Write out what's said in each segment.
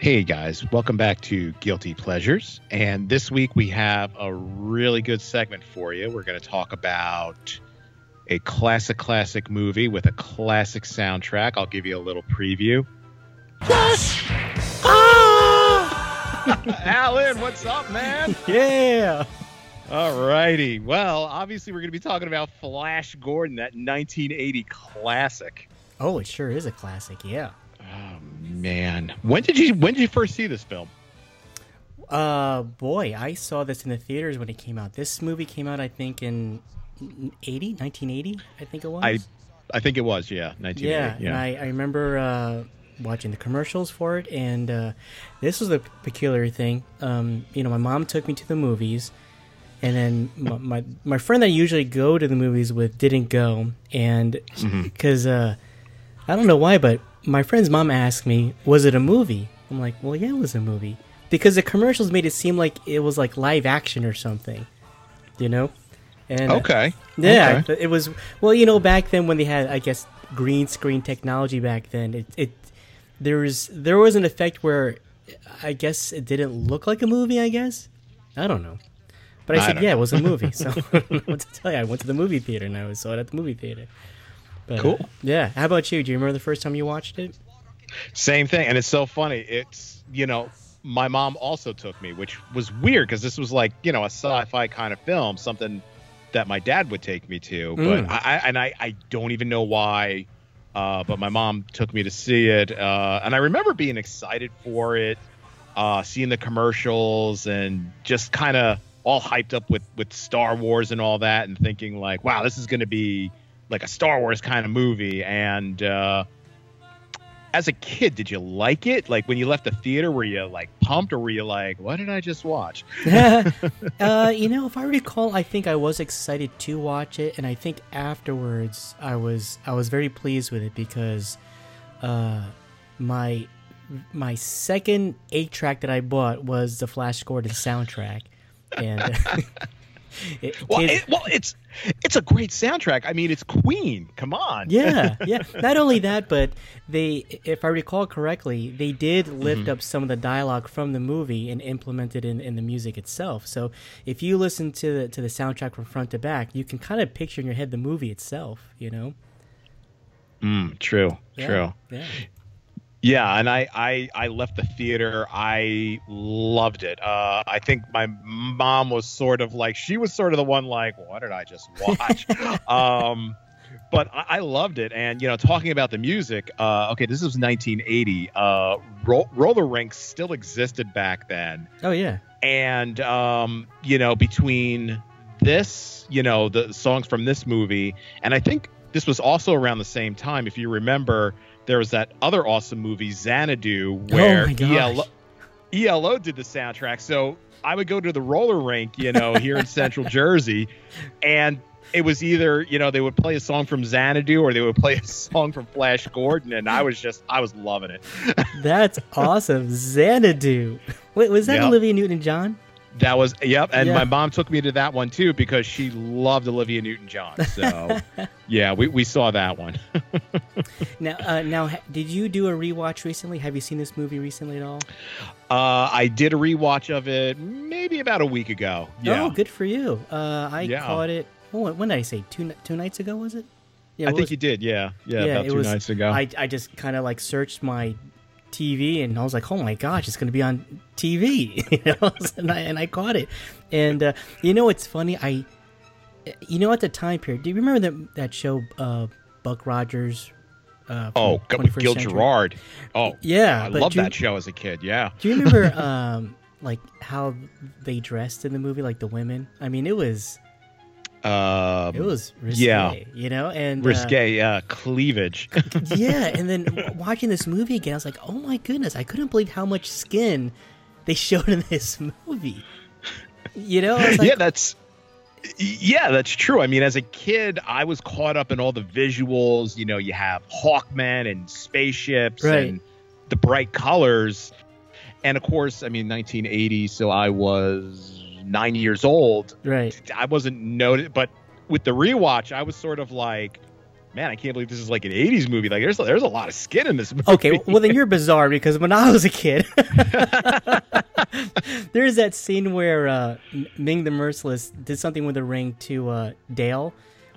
Hey guys, welcome back to Guilty Pleasures, and this week we have a really good segment for you. We're going to talk about a classic movie with a classic soundtrack. I'll give you a little preview. Yes! Ah! Alan, what's up, man? Yeah! Alrighty, well, obviously we're going to be talking about Flash Gordon, that 1980 classic. Oh, it sure is a classic, yeah. Oh man, when did you first see this film? I saw this in the theaters when it came out. This movie came out, I think, in 1980. I think it was. I think it was, yeah, 1980. Yeah, and I remember watching the commercials for it, and this was a peculiar thing. My mom took me to the movies, and then my friend that I usually go to the movies with didn't go, and because I don't know why, but my friend's mom asked me, was it a movie? I'm like, well, yeah, it was a movie. Because the commercials made it seem like it was like live action or something, you know? And okay. Yeah, okay. It was, well, you know, back then when they had, I guess, green screen technology back then, there was an effect where I guess it didn't look like a movie, I guess. I don't know. But I said, yeah, it was a movie. So I don't know what to tell you. I went to the movie theater and I saw it at the movie theater. But, cool. Yeah. How about you? Do you remember the first time you watched it? Same thing. And it's so funny. It's, my mom also took me, which was weird because this was like, a sci-fi kind of film, something that my dad would take me to. Mm. But I don't even know why. But my mom took me to see it. And I remember being excited for it, seeing the commercials and just kind of all hyped up with Star Wars and all that and thinking like, wow, this is going to be like a Star Wars kind of movie. And as a kid, did you like it? Like when you left the theater, were you like pumped or were you like, what did I just watch? If I recall, I think I was excited to watch it. And I think afterwards I was very pleased with it because my second 8-track that I bought was the Flash Gordon soundtrack. And it's a great soundtrack. I mean, it's Queen. Come on. Yeah. Not only that, but they, if I recall correctly, they did lift up some of the dialogue from the movie and implement it in the music itself. So if you listen to the soundtrack from front to back, you can kind of picture in your head the movie itself. True. Yeah, true. Yeah. Yeah, and I left the theater. I loved it. I think my mom was sort of like, she was sort of the one like, what did I just watch? But I loved it. And, talking about the music, this was 1980. Roller rinks still existed back then. Oh, yeah. And, between this, the songs from this movie, and I think this was also around the same time, if you remember, there was that other awesome movie, Xanadu, where ELO did the soundtrack. So I would go to the roller rink, here in Central Jersey, and it was either, they would play a song from Xanadu or they would play a song from Flash Gordon, and I was loving it. That's awesome. Xanadu. Wait, was that Olivia Newton-John? That was, yep, and my mom took me to that one too because she loved Olivia Newton-John. So, yeah, we saw that one. Now, did you do a rewatch recently? Have you seen this movie recently at all? I did a rewatch of it maybe about a week ago. Yeah. Oh, good for you. I caught it. When did I say two nights ago? Was it? Yeah, I think you did. Yeah, about two nights ago. I just kind of like searched my TV and I was like, oh my gosh, it's going to be on TV, and I caught it. And it's funny, at the time period, do you remember that show Buck Rogers? Gil Gerard. Oh yeah, I loved that show as a kid. Yeah. Do you remember like how they dressed in the movie, like the women? I mean, it was risque, and risque, cleavage. Yeah, and then watching this movie again, I was like, oh my goodness, I couldn't believe how much skin they showed in this movie. Like, that's true. I mean, as a kid, I was caught up in all the visuals. You have Hawkmen and spaceships and the bright colors, and of course, I mean, 1980. So I was 9 years old. Right. I wasn't noted, but with the rewatch, I was sort of like, man, I can't believe this is like an 80s movie. Like, there's a lot of skin in this movie. Okay, well, then you're bizarre, because when I was a kid, there's that scene where Ming the Merciless did something with a ring to Dale,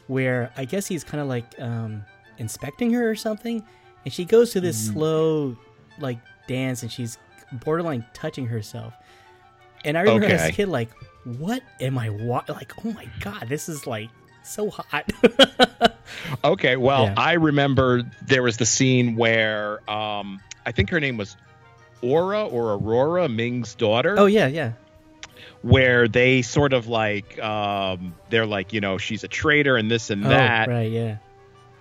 where I guess he's kind of like inspecting her or something, and she goes to this slow like dance, and she's borderline touching herself. And I remember as a kid, like, what am I watching? Like, oh my God, this is like so hot. Okay, well, yeah. I remember there was the scene where I think her name was Aura or Aurora, Ming's daughter. Oh, yeah, yeah. Where they sort of like, they're like, you know, she's a traitor and this and that. Right, yeah.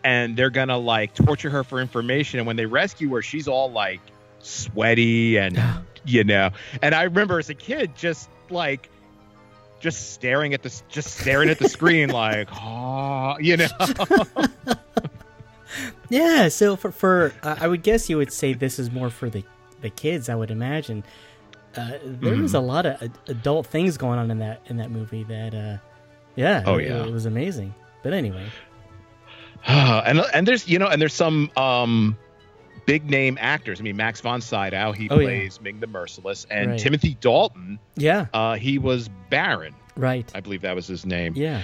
And they're going to like torture her for information. And when they rescue her, she's all like sweaty and, you know. And I remember as a kid just like, Just staring at the screen, like, oh, you know. Yeah. So for I would guess you would say this is more for the kids. I would imagine there was a lot of adult things going on in that movie. That it was amazing. But anyway, and there's, you know, and there's some big name actors. I mean, Max von Sydow, he plays Ming the Merciless, and Timothy Dalton. Yeah, he was Baron. Right, I believe that was his name. Yeah.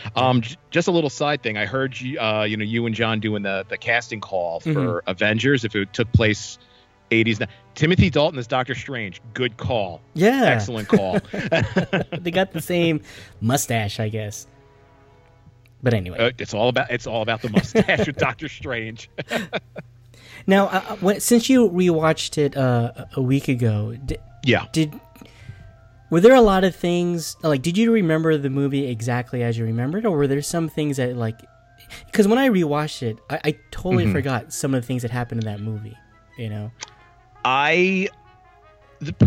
Just a little side thing. I heard you, you and John doing the casting call for Avengers. If it took place 80s, Timothy Dalton is Doctor Strange. Good call. Yeah, excellent call. They got the same mustache, I guess. But anyway, it's all about the mustache with Doctor Strange. Now, since you rewatched it a week ago, were there a lot of things, like, did you remember the movie exactly as you remembered, or were there some things that, like, because when I rewatched it, I totally forgot some of the things that happened in that movie, you know? Pretty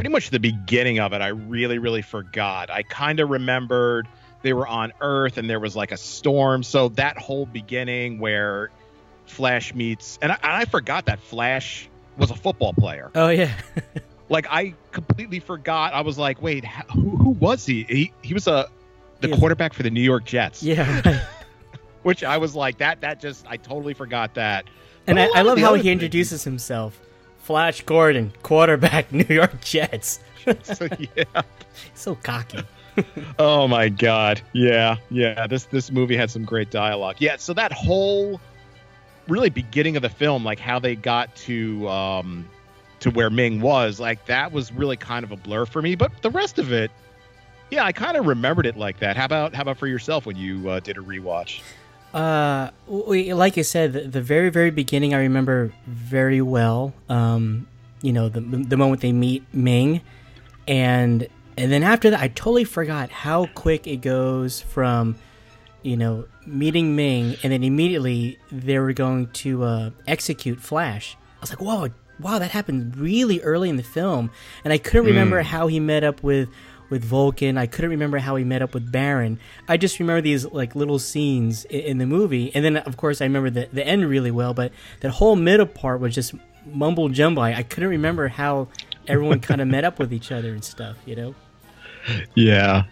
much the beginning of it, I really, really forgot. I kind of remembered they were on Earth and there was, like, a storm, so that whole beginning where Flash meets, and I forgot that Flash was a football player. Oh yeah. Like, I completely forgot. I was like, wait, who was he? He was the quarterback for the New York Jets. Yeah. Right. Which I was like, I totally forgot that. But and I love how he introduces himself. Flash Gordon, quarterback, New York Jets. So, yeah. So cocky. Oh my God. Yeah. Yeah. This movie had some great dialogue. Yeah. So that whole really beginning of the film, like how they got to where Ming was, like, that was really kind of a blur for me, but the rest of it, yeah, I kind of remembered it like that. How about for yourself when you did a rewatch? Like I said, the very, very beginning I remember very well. The moment they meet Ming, and then after that, I totally forgot how quick it goes from, you know, meeting Ming, and then immediately they were going to execute Flash. I was like, wow, that happened really early in the film, and I couldn't remember how he met up with Vulcan. I couldn't remember how he met up with Baron. I just remember these like little scenes in the movie, and then of course I remember the end really well, but that whole middle part was just mumble jumble. I couldn't remember how everyone kind of met up with each other and stuff, you know? Yeah.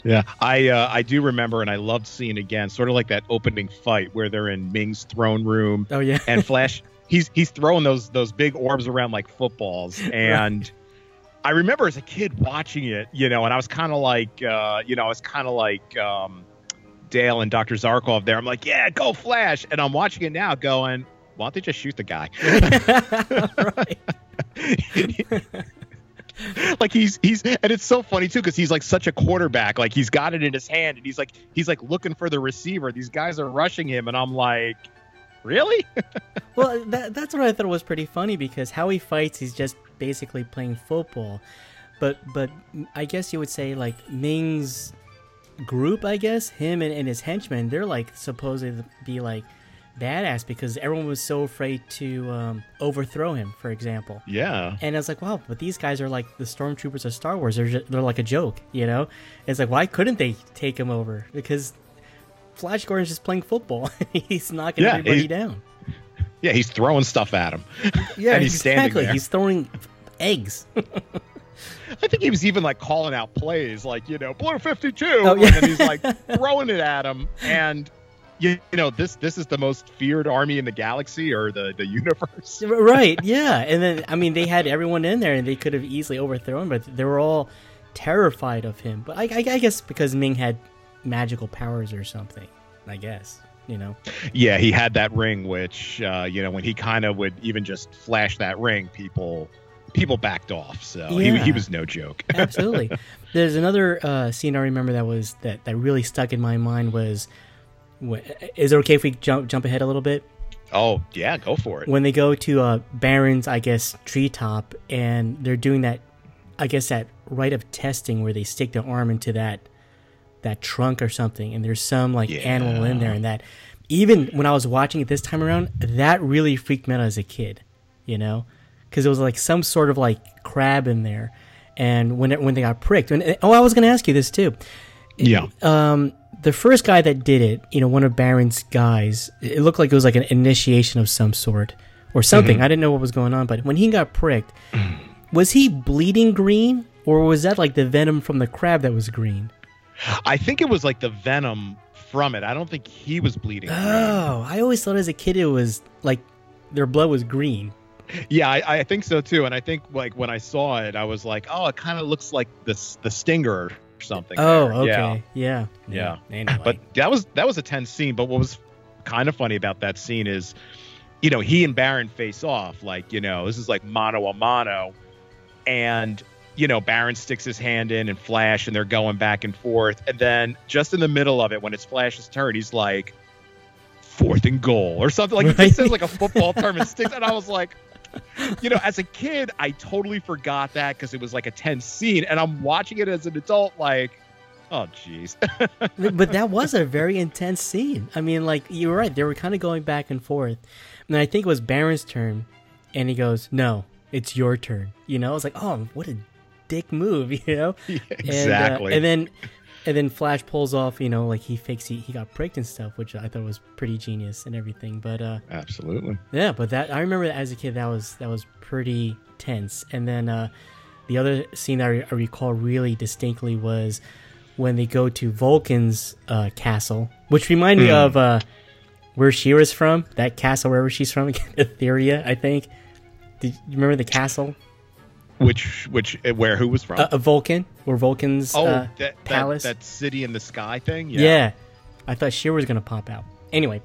I do remember, and I loved seeing again, sort of like that opening fight where they're in Ming's throne room. Oh yeah. And Flash, he's throwing those big orbs around like footballs. And right. I remember as a kid watching it, you know, and I was kind of like, Dale and Dr. Zarkov there. I'm like, yeah, go Flash. And I'm watching it now going, why don't they just shoot the guy? Right. Like he's and it's so funny too, because he's like such a quarterback, like he's got it in his hand and he's like looking for the receiver, these guys are rushing him, and I'm like, really? Well, that's what I thought was pretty funny, because how he fights, he's just basically playing football, but I guess you would say like Ming's group, I guess him and his henchmen, they're like supposedly to be like badass because everyone was so afraid to overthrow him, for example. Yeah. And I was like, wow, but these guys are like the stormtroopers of Star Wars. They're like a joke, you know? It's like, why couldn't they take him over? Because Flash Gordon's just playing football. He's knocking everybody down. Yeah, he's throwing stuff at him. Yeah, and he's exactly standing there. He's throwing eggs. I think he was even like calling out plays, like, you know, Blue 52. Oh, yeah. And he's like throwing it at him, and this is the most feared army in the galaxy or the universe. Right, yeah. And then, I mean, they had everyone in there and they could have easily overthrown, but they were all terrified of him. But I guess because Ming had magical powers or something, I guess. You know? Yeah, he had that ring, which, when he kind of would even just flash that ring, people backed off. So yeah. he was no joke. Absolutely. There's another scene I remember that really stuck in my mind was, is it okay if we jump ahead a little bit? Oh, yeah, go for it. When they go to Baron's, I guess, treetop, and they're doing that, I guess, that rite of testing where they stick their arm into that trunk or something, and there's some animal in there, and that even when I was watching it this time around, that really freaked me out as a kid, because it was some sort of crab in there, and when they got pricked, and I was going to ask you this too. Yeah. The first guy that did it, one of Baron's guys, it looked like it was an initiation of some sort or something. Mm-hmm. I didn't know what was going on, but when he got pricked, was he bleeding green, or was that the venom from the crab that was green? I think it was the venom from it. I don't think he was bleeding. Oh, I always thought as a kid it was their blood was green. Yeah, I think so too. And I think when I saw it, I was like, oh, it kind of looks like the stinger or something. Oh, there. Okay. Yeah. Anyway. But that was a tense scene. But what was kind of funny about that scene is, he and Baron face off. This is mano a mano. And Baron sticks his hand in and Flash, and they're going back and forth. And then just in the middle of it, when it's Flash's turn, he's like, 4th and goal or something. He says a football term and sticks. And I was like, as a kid, I totally forgot that because it was a tense scene. And I'm watching it as an adult oh, geez. But that was a very intense scene. I mean, you were right. They were kind of going back and forth. And I think it was Baron's turn. And he goes, no, it's your turn. I was like, oh, what a dick move, Yeah, exactly. And then Flash pulls off, he fakes he got pricked and stuff, which I thought was pretty genius and everything. But absolutely. Yeah, but that I remember that as a kid that was pretty tense. And then the other scene I recall really distinctly was when they go to Vulcan's castle, which reminded me of where She-Ra's from, that castle wherever she's from, Etheria, I think. Did you remember the castle? Where who was from? Vulcan, or Vulcan's palace. That city in the sky thing? Yeah. I thought She-Ra was going to pop out. Anyway,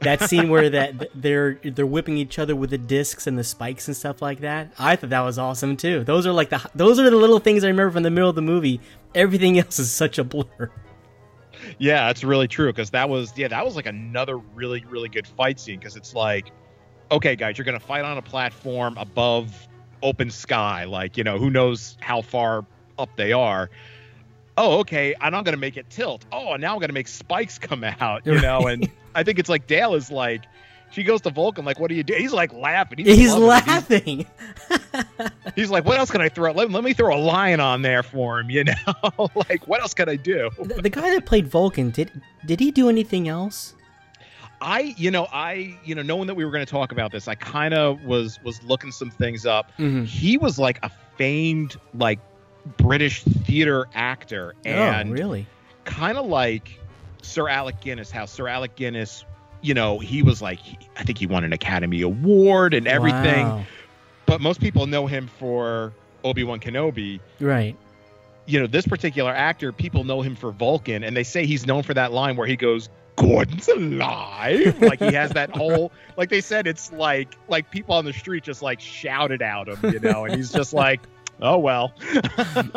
that scene where they're whipping each other with the discs and the spikes and stuff like that, I thought that was awesome too. Those are the little things I remember from the middle of the movie. Everything else is such a blur. Yeah, that's really true, because that was another really, really good fight scene, because it's okay, guys, you're going to fight on a platform above open sky, who knows how far up they are. Oh, okay, I'm not gonna make it tilt. Oh, now I'm gonna make spikes come out, Right. And I think it's Dale is she goes to Vulcan, what do you do? He's laughing. He's laughing. He's what else can I throw? Let me throw a lion on there for him, what else can I do? The guy that played Vulcan, did he do anything else? I knowing that we were going to talk about this, I kind of was looking some things up. Mm-hmm. He was a famed British theater actor, and really kind of like Sir Alec Guinness. How Sir Alec Guinness, he was I think he won an Academy Award and everything. Wow. But most people know him for Obi-Wan Kenobi, right? This particular actor, people know him for Vulcan, and they say he's known for that line where he goes, Gordon's alive. He has that whole, they said it's like people on the street just shouted at him, and he's just oh, well.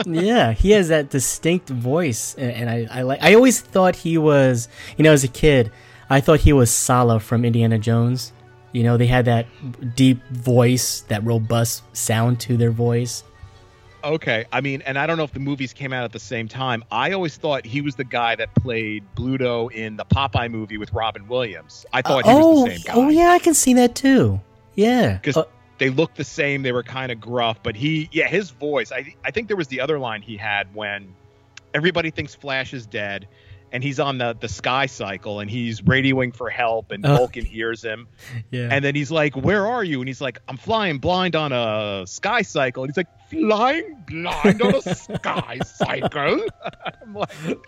Yeah, he has that distinct voice, and I always thought he was, as a kid, I thought he was Sala from Indiana Jones. They had that deep voice, that robust sound to their voice. Okay, I mean, and I don't know if the movies came out at the same time. I always thought he was the guy that played Bluto in the Popeye movie with Robin Williams. I thought he was the same guy. Oh, yeah, I can see that too. Yeah. Because they looked the same. They were kind of gruff. But his voice, I think there was the other line he had when everybody thinks Flash is dead, and he's on the sky cycle, and he's radioing for help, and Vulcan hears him. Yeah. And then he's like, where are you? And he's like, I'm flying blind on a sky cycle. And he's like, flying blind on a sky cycle? I'm like...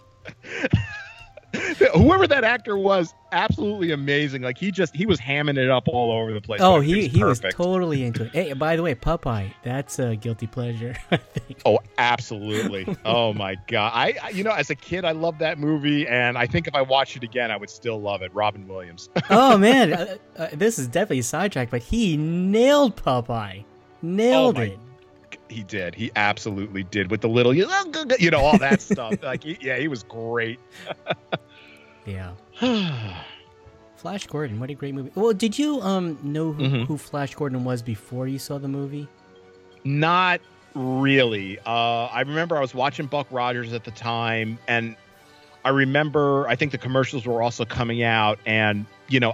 Whoever that actor was, absolutely amazing. Like he was hamming it up all over the place. Oh, he was totally into it. Hey, by the way, Popeye, that's a guilty pleasure, I think. Oh, absolutely. Oh my God. I as a kid, I loved that movie, and I think if I watched it again, I would still love it. Robin Williams. Oh man, this is definitely a sidetrack, but he nailed Popeye. Nailed it. He did. He absolutely did with the little, all that stuff. Like, he was great. Yeah. Flash Gordon, what a great movie. Well, did you know who Flash Gordon was before you saw the movie? Not really. I remember I was watching Buck Rogers at the time, and I remember I think the commercials were also coming out, and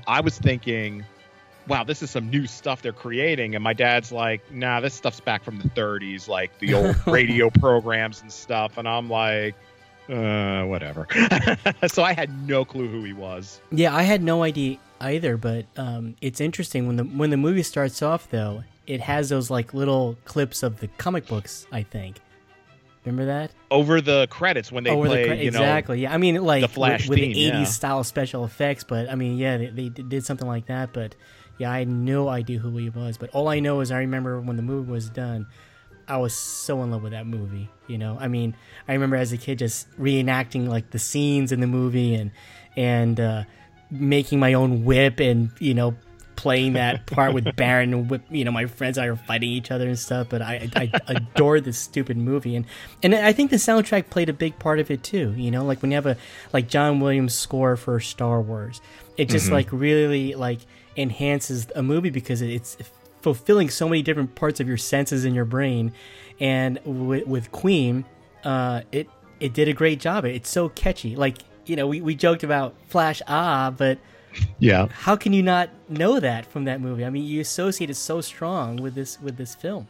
I was thinking, wow, this is some new stuff they're creating. And my dad's like, nah, this stuff's back from the 30s, like the old radio programs and stuff. And I'm like, whatever. So I had no clue who he was. Yeah, I had no idea either. But it's interesting. When the movie starts off, though, it has those like little clips of the comic books, I think. Remember that? Over the credits when they play, exactly. Yeah, I mean, like the Flash with the 80s style special effects. But I mean, yeah, they did something like that. But yeah, I had no idea who he was, but all I know is I remember when the movie was done, I was so in love with that movie, I mean, I remember as a kid just reenacting, like, the scenes in the movie and making my own whip and, playing that part with Baron and whip, my friends and I were fighting each other and stuff, but I adored this stupid movie. And I think the soundtrack played a big part of it, too, like, when you have a John Williams score for Star Wars, it just, like, really, like, enhances a movie because it's fulfilling so many different parts of your senses in your brain, and with Queen, it did a great job. It's so catchy. Like we joked about Flash, but yeah, how can you not know that from that movie? I mean, you associate it so strong with this film.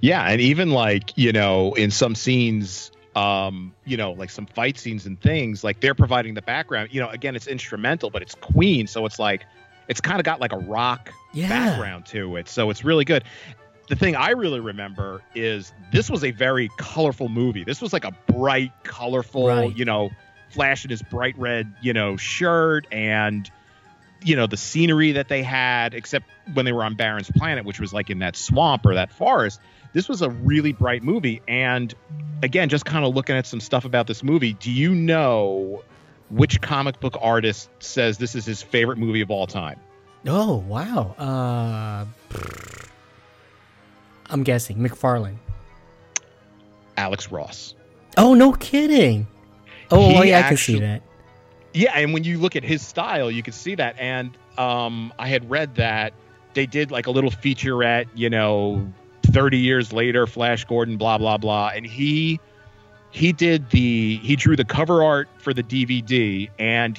Yeah, and even like in some scenes, like some fight scenes and things, like they're providing the background. Again, it's instrumental, but it's Queen, so it's like. It's kind of got like a rock background to it. So it's really good. The thing I really remember is this was a very colorful movie. This was like a bright, colorful, Flash in his bright red, shirt and, the scenery that they had, except when they were on Baron's planet, which was like in that swamp or that forest. This was a really bright movie. And again, just kind of looking at some stuff about this movie. Do you know which comic book artist says this is his favorite movie of all time? Oh, wow. I'm guessing McFarlane. Alex Ross. Oh, no kidding. Oh, well, yeah, I can see that. Yeah, and when you look at his style, you can see that. And I had read that they did like a little featurette, 30 years later, Flash Gordon, blah, blah, blah. And he drew the cover art for the DVD, and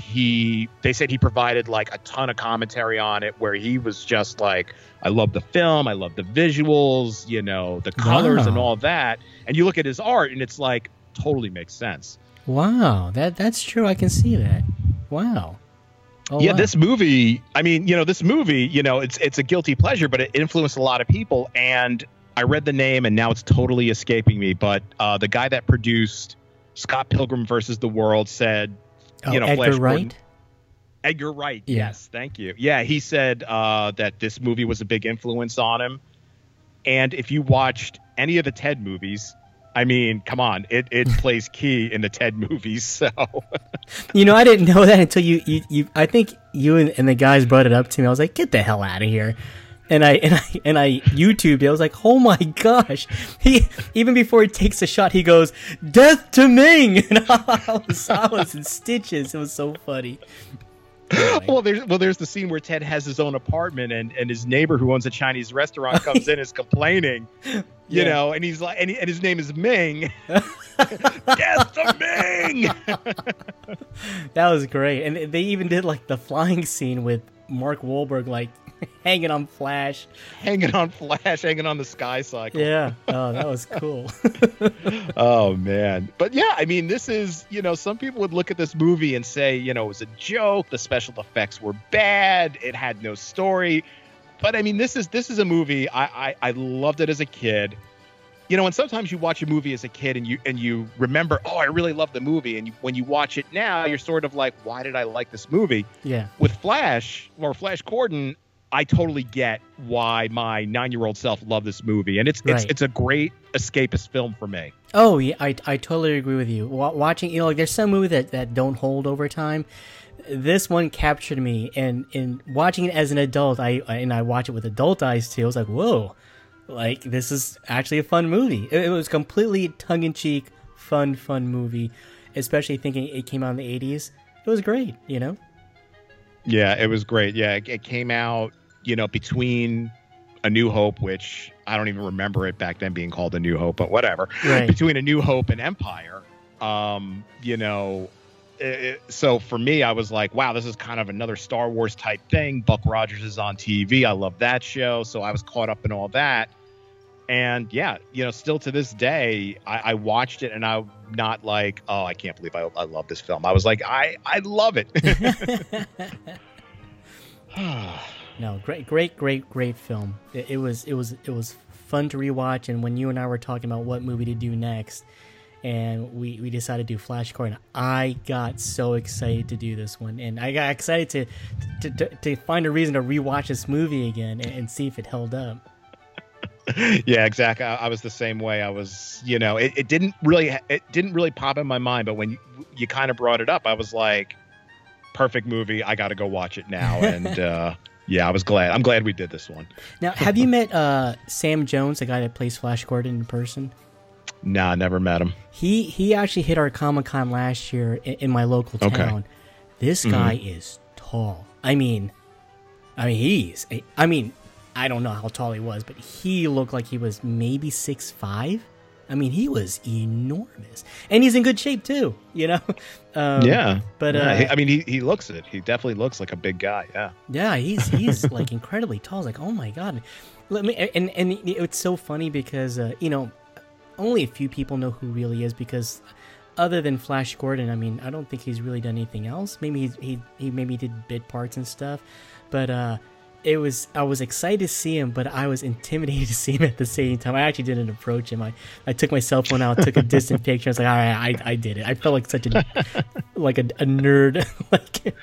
they said he provided like a ton of commentary on it where he was just like, I love the film, I love the visuals, the colors and all that. And you look at his art and it's like, totally makes sense. Wow. That's true. I can see that. Wow. Oh, yeah. Wow. This movie, it's a guilty pleasure, but it influenced a lot of people. And I read the name and now it's totally escaping me, but the guy that produced Scott Pilgrim versus the World said, Edgar Wright? Edgar Wright, yes, thank you. Yeah, he said that this movie was a big influence on him. And if you watched any of the Ted movies, I mean, come on, it plays key in the Ted movies. So, I didn't know that until you I think you and the guys brought it up to me. I was like, get the hell out of here. And I YouTubed it. I was like, oh my gosh! Even before he takes a shot, he goes, "Death to Ming!" And I was in stitches. It was so funny. Anyway. Well, there's the scene where Ted has his own apartment, and his neighbor who owns a Chinese restaurant comes in, is complaining, and he's like, and his name is Ming. Death to Ming! That was great, and they even did like the flying scene with Mark Wahlberg, like. Hanging on Flash, hanging on the sky cycle. Yeah. Oh, that was cool. Oh, man. But yeah, I mean, this is, some people would look at this movie and say, it was a joke. The special effects were bad. It had no story. But I mean, this is a movie. I loved it as a kid. you know, and sometimes you watch a movie as a kid and you remember, oh, I really love the movie. And when you watch it now, you're sort of like, why did I like this movie? Yeah. With Flash or Flash Gordon, I totally get why my 9-year-old self loved this movie. And it's a great escapist film for me. Oh, yeah, I totally agree with you. Watching, you know, like there's some movies that don't hold over time. This one captured me, and in watching it as an adult, I watch it with adult eyes too. I was like, whoa, like this is actually a fun movie. It was completely tongue-in-cheek, fun movie, especially thinking it came out in the 80s. It was great, you know? Yeah, it was great. Yeah, it came out, you know, between A New Hope, which I don't even remember it back then being called A New Hope, but whatever. Right. Between A New Hope and Empire, you know, so for me, I was like, wow, this is kind of another Star Wars type thing. Buck Rogers is on TV. I love that show. So I was caught up in all that. And yeah, you know, still to this day, I watched it and I'm not like, oh, I can't believe I love this film. I was like, I love it. No, great film. It was fun to rewatch. And when you and I were talking about what movie to do next, and we decided to do Flash Gordon, I got so excited to do this one, and I got excited to find a reason to rewatch this movie again and see if it held up. Yeah, exactly. I was the same way. I was, you know, it didn't really pop in my mind, but when you kind of brought it up, I was like, perfect movie. I got to go watch it now. And yeah, I was glad. I'm glad we did this one. Now, have you met Sam Jones, the guy that plays Flash Gordon, in person? Nah, never met him. He actually hit our Comic-Con last year in my local town. Okay. This guy is tall. I mean, I don't know how tall he was, but he looked like he was maybe 6'5". I mean, he was enormous, and he's in good shape too. You know. Yeah. But I mean, he looks it. He definitely looks like a big guy. Yeah. Yeah, he's like incredibly tall. It's like, oh my god, and it's so funny because you know. Only a few people know who really is, because other than Flash Gordon, I mean, I don't think he's really done anything else. Maybe he did bit parts and stuff, but I was excited to see him, but I was intimidated to see him at the same time. I actually didn't approach him. I took my cell phone out, took a distant picture. I was like, all right, I did it. I felt like such a nerd. Like,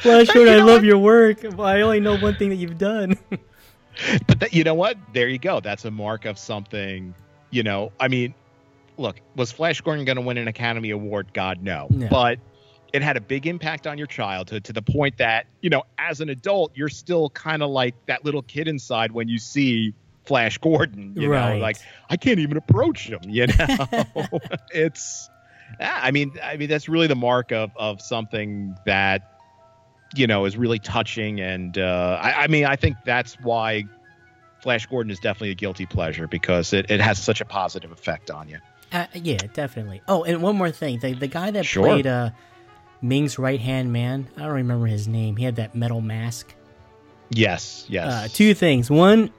Flash Gordon, I love your work, but I only know one thing that you've done. But you know what? There you go. That's a mark of something. You know, I mean, look, was Flash Gordon going to win an Academy Award? God, no. But it had a big impact on your childhood to the point that, you know, as an adult, you're still kind of like that little kid inside when you see Flash Gordon. You right. know, like, I can't even approach him, you know. It's, I mean, that's really the mark of something that, you know, is really touching. And I think that's why Flash Gordon is definitely a guilty pleasure, because it has such a positive effect on you. Yeah, definitely. Oh, and one more thing. The guy that played Ming's right-hand man, I don't remember his name. He had that metal mask. Yes. Two things. One,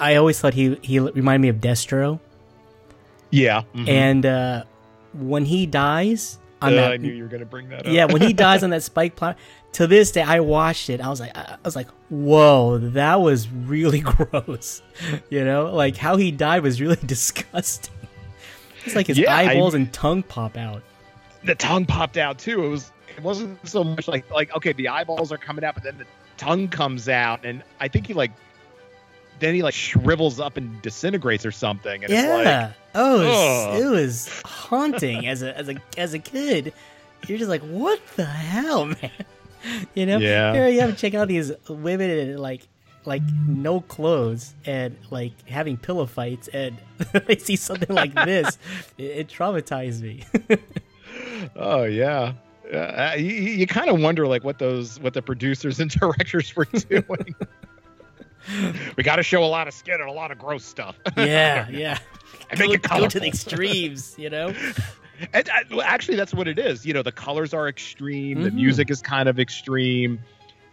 I always thought he reminded me of Destro. Yeah. Mm-hmm. And when he dies... I knew you were going to bring that up. Yeah, when he dies on that spike plot, to this day, I watched it. I was like, whoa, that was really gross. You know, like how he died was really disgusting. It's like his eyeballs and tongue pop out. The tongue popped out too. It wasn't so much like okay, the eyeballs are coming out, but then the tongue comes out, and I think he shrivels up and disintegrates or something. And yeah. It's like, it was haunting as a kid. You're just like, what the hell, man? You know? Yeah. Here you have to check out these women in like no clothes and like having pillow fights, and I see something like this. It traumatized me. Oh yeah. You kind of wonder like what the producers and directors were doing. We got to show a lot of skin and a lot of gross stuff. Yeah. And make it colorful. Go to the extremes, you know? And actually, that's what it is. You know, the colors are extreme. Mm-hmm. The music is kind of extreme.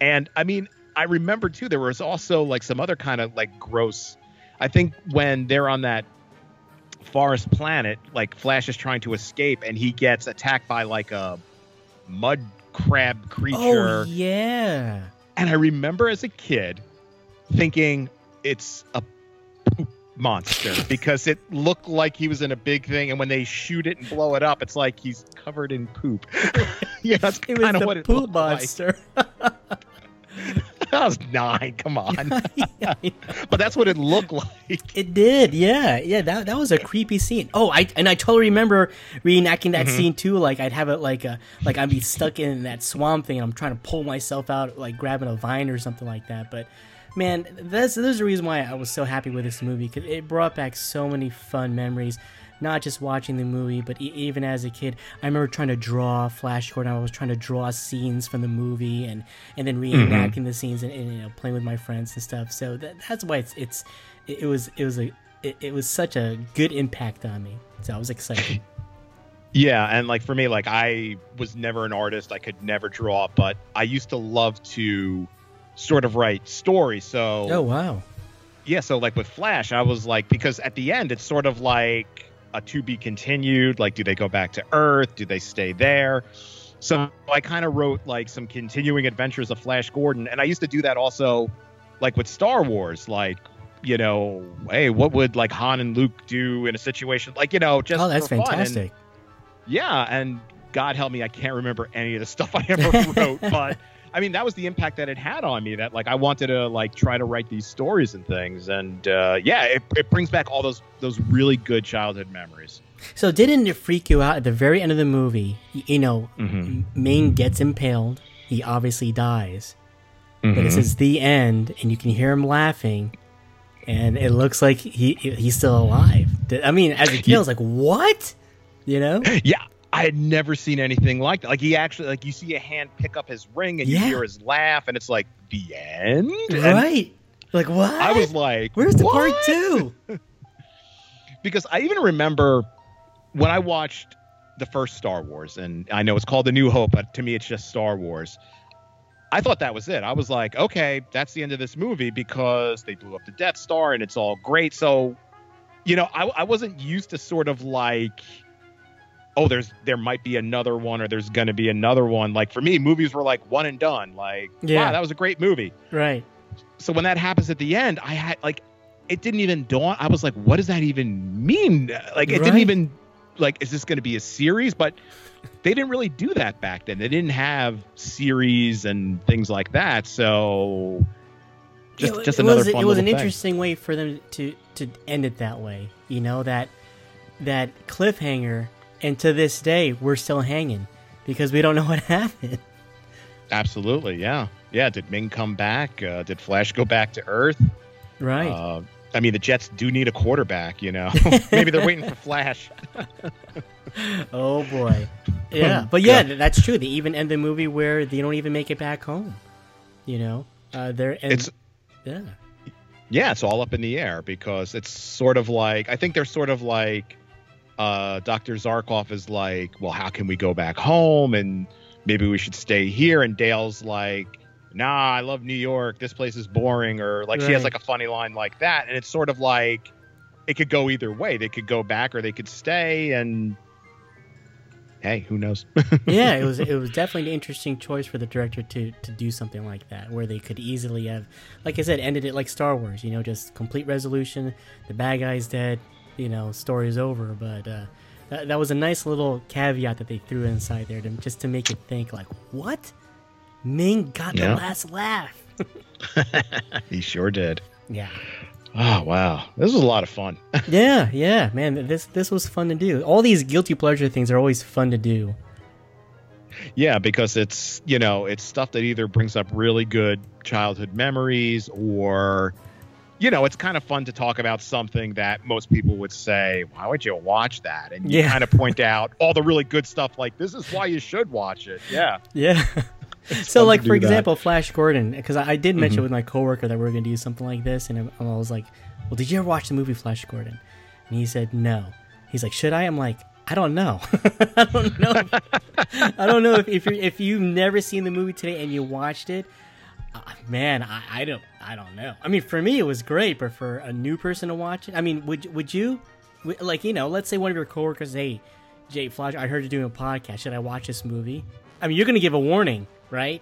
And, I mean, I remember, too, there was also, like, some other kind of, like, gross... I think when they're on that forest planet, like, Flash is trying to escape, and he gets attacked by, like, a mud crab creature. Oh, yeah. And I remember as a kid... thinking it's a poop monster because it looked like he was in a big thing, and when they shoot it and blow it up, it's like he's covered in poop. Yeah, that's kind of what it looked monster. Like. That was 9. Come on. Yeah. But that's what it looked like. It did. Yeah. Yeah. That was a creepy scene. Oh, I totally remember reenacting that scene too. Like I'd have it like I'd be stuck in that swamp thing. And I'm trying to pull myself out, like grabbing a vine or something like that. But man, there's the reason why I was so happy with this movie, because it brought back so many fun memories. Not just watching the movie, but even as a kid, I remember trying to draw Flash Gordon. I was trying to draw scenes from the movie and then reenacting the scenes and you know, playing with my friends and stuff. So that's why it was such a good impact on me. So I was excited. Yeah, and like for me, like I was never an artist. I could never draw, but I used to love to sort of write stories. So oh wow, yeah. So like with Flash, I was like, because at the end, it's sort of like a to be continued, like do they go back to Earth, do they stay there? So I kind of wrote like some continuing adventures of Flash Gordon, and I used to do that also like with Star Wars, like, you know, hey, what would like Han and Luke do in a situation like, you know, just oh, that's for fun. Fantastic. And, yeah, and God help me, I can't remember any of the stuff I ever wrote, but I mean that was the impact that it had on me, that like I wanted to like try to write these stories and things, and yeah, it brings back all those really good childhood memories. So didn't it freak you out at the very end of the movie? You know, Ming gets impaled. He obviously dies, but this is the end, and you can hear him laughing, and it looks like he's still alive. I mean, as a kid, I was like, what? You know? Yeah. I had never seen anything like that. Like he actually, like you see a hand pick up his ring and you hear his laugh, and it's like the end, right? And like what? I was like, where's the part two? Because I even remember when I watched the first Star Wars, and I know it's called A New Hope, but to me it's just Star Wars. I thought that was it. I was like, okay, that's the end of this movie because they blew up the Death Star and it's all great. So, you know, I wasn't used to sort of like, oh, there might be another one, or there's going to be another one. Like for me, movies were like one and done. Like, wow, that was a great movie. Right. So when that happens at the end, I had like, it didn't even dawn. I was like, what does that even mean? Like, it didn't even like, is this going to be a series? But they didn't really do that back then. They didn't have series and things like that. So just another fun little thing. It was an interesting way for them to end it that way. You know, that cliffhanger. And to this day, we're still hanging because we don't know what happened. Absolutely, yeah. Yeah, did Ming come back? Did Flash go back to Earth? Right. I mean, the Jets do need a quarterback, you know. Maybe they're waiting for Flash. Oh, boy. Yeah, but yeah, that's true. They even end the movie where they don't even make it back home, you know. Yeah, it's all up in the air because it's sort of like, I think they're sort of like, Dr. Zarkov is like, well, how can we go back home? And maybe we should stay here. And Dale's like, nah, I love New York. This place is boring. Or like she has like a funny line like that. And it's sort of like it could go either way. They could go back or they could stay. And hey, who knows? Yeah, it was definitely an interesting choice for the director to do something like that, where they could easily have, like I said, ended it like Star Wars, you know, just complete resolution. The bad guy's dead. You know, story's over, but that was a nice little caveat that they threw inside there just to make it think like, what? Ming got the last laugh. He sure did. Yeah. Oh, wow. This was a lot of fun. yeah, man, this was fun to do. All these guilty pleasure things are always fun to do. Yeah, because it's, you know, it's stuff that either brings up really good childhood memories or, you know, it's kind of fun to talk about something that most people would say, why would you watch that? And you kind of point out all the really good stuff, like, this is why you should watch it. Yeah. Yeah. So, like, for example, Flash Gordon, because I did mention with my coworker that we were going to do something like this, and I was like, well, did you ever watch the movie Flash Gordon? And he said, no. He's like, should I? I'm like, I don't know. If you've never seen the movie today and you watched it, man, I don't know. I mean, for me, it was great, but for a new person to watch it, I mean, would you, like, you know, let's say one of your coworkers, hey, Jay Flash, I heard you're doing a podcast. Should I watch this movie? I mean, you're going to give a warning, right?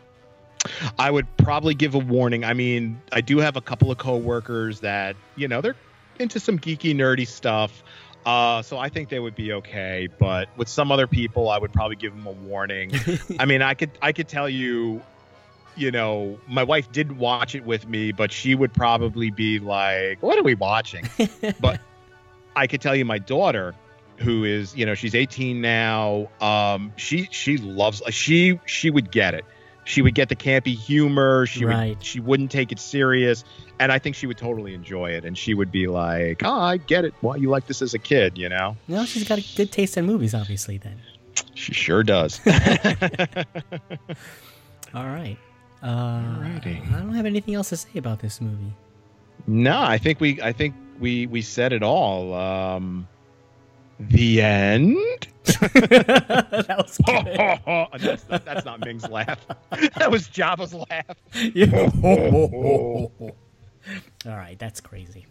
I would probably give a warning. I mean, I do have a couple of coworkers that, you know, they're into some geeky, nerdy stuff. So I think they would be okay, but with some other people, I would probably give them a warning. I mean, I could tell you, you know, my wife didn't watch it with me, but she would probably be like, "What are we watching?" But I could tell you, my daughter, who is, you know, she's 18 now. She loves. She would get it. She would get the campy humor. She wouldn't take it serious. And I think she would totally enjoy it. And she would be like, oh, I get it. Why you like this as a kid, you know? No, she's got a good taste in movies, obviously, then. She sure does. All right. Alrighty. I don't have anything else to say about this movie. No, I think we said it all. The end. That was good. That's not Ming's laugh. That was Jabba's laugh. Yeah. All right, that's crazy.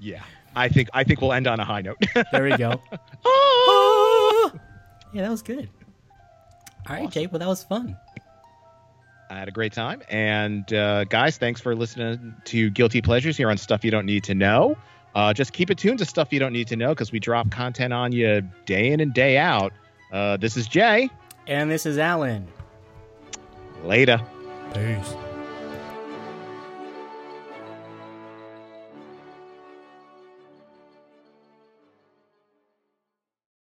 Yeah, I think we'll end on a high note. There we go. Yeah, that was good. All right, awesome. Jake. Well, that was fun. I had a great time, and guys, thanks for listening to Guilty Pleasures here on Stuff You Don't Need to Know. Just keep it tuned to Stuff You Don't Need to Know, because we drop content on you day in and day out. This is Jay. And this is Alan. Later. Peace.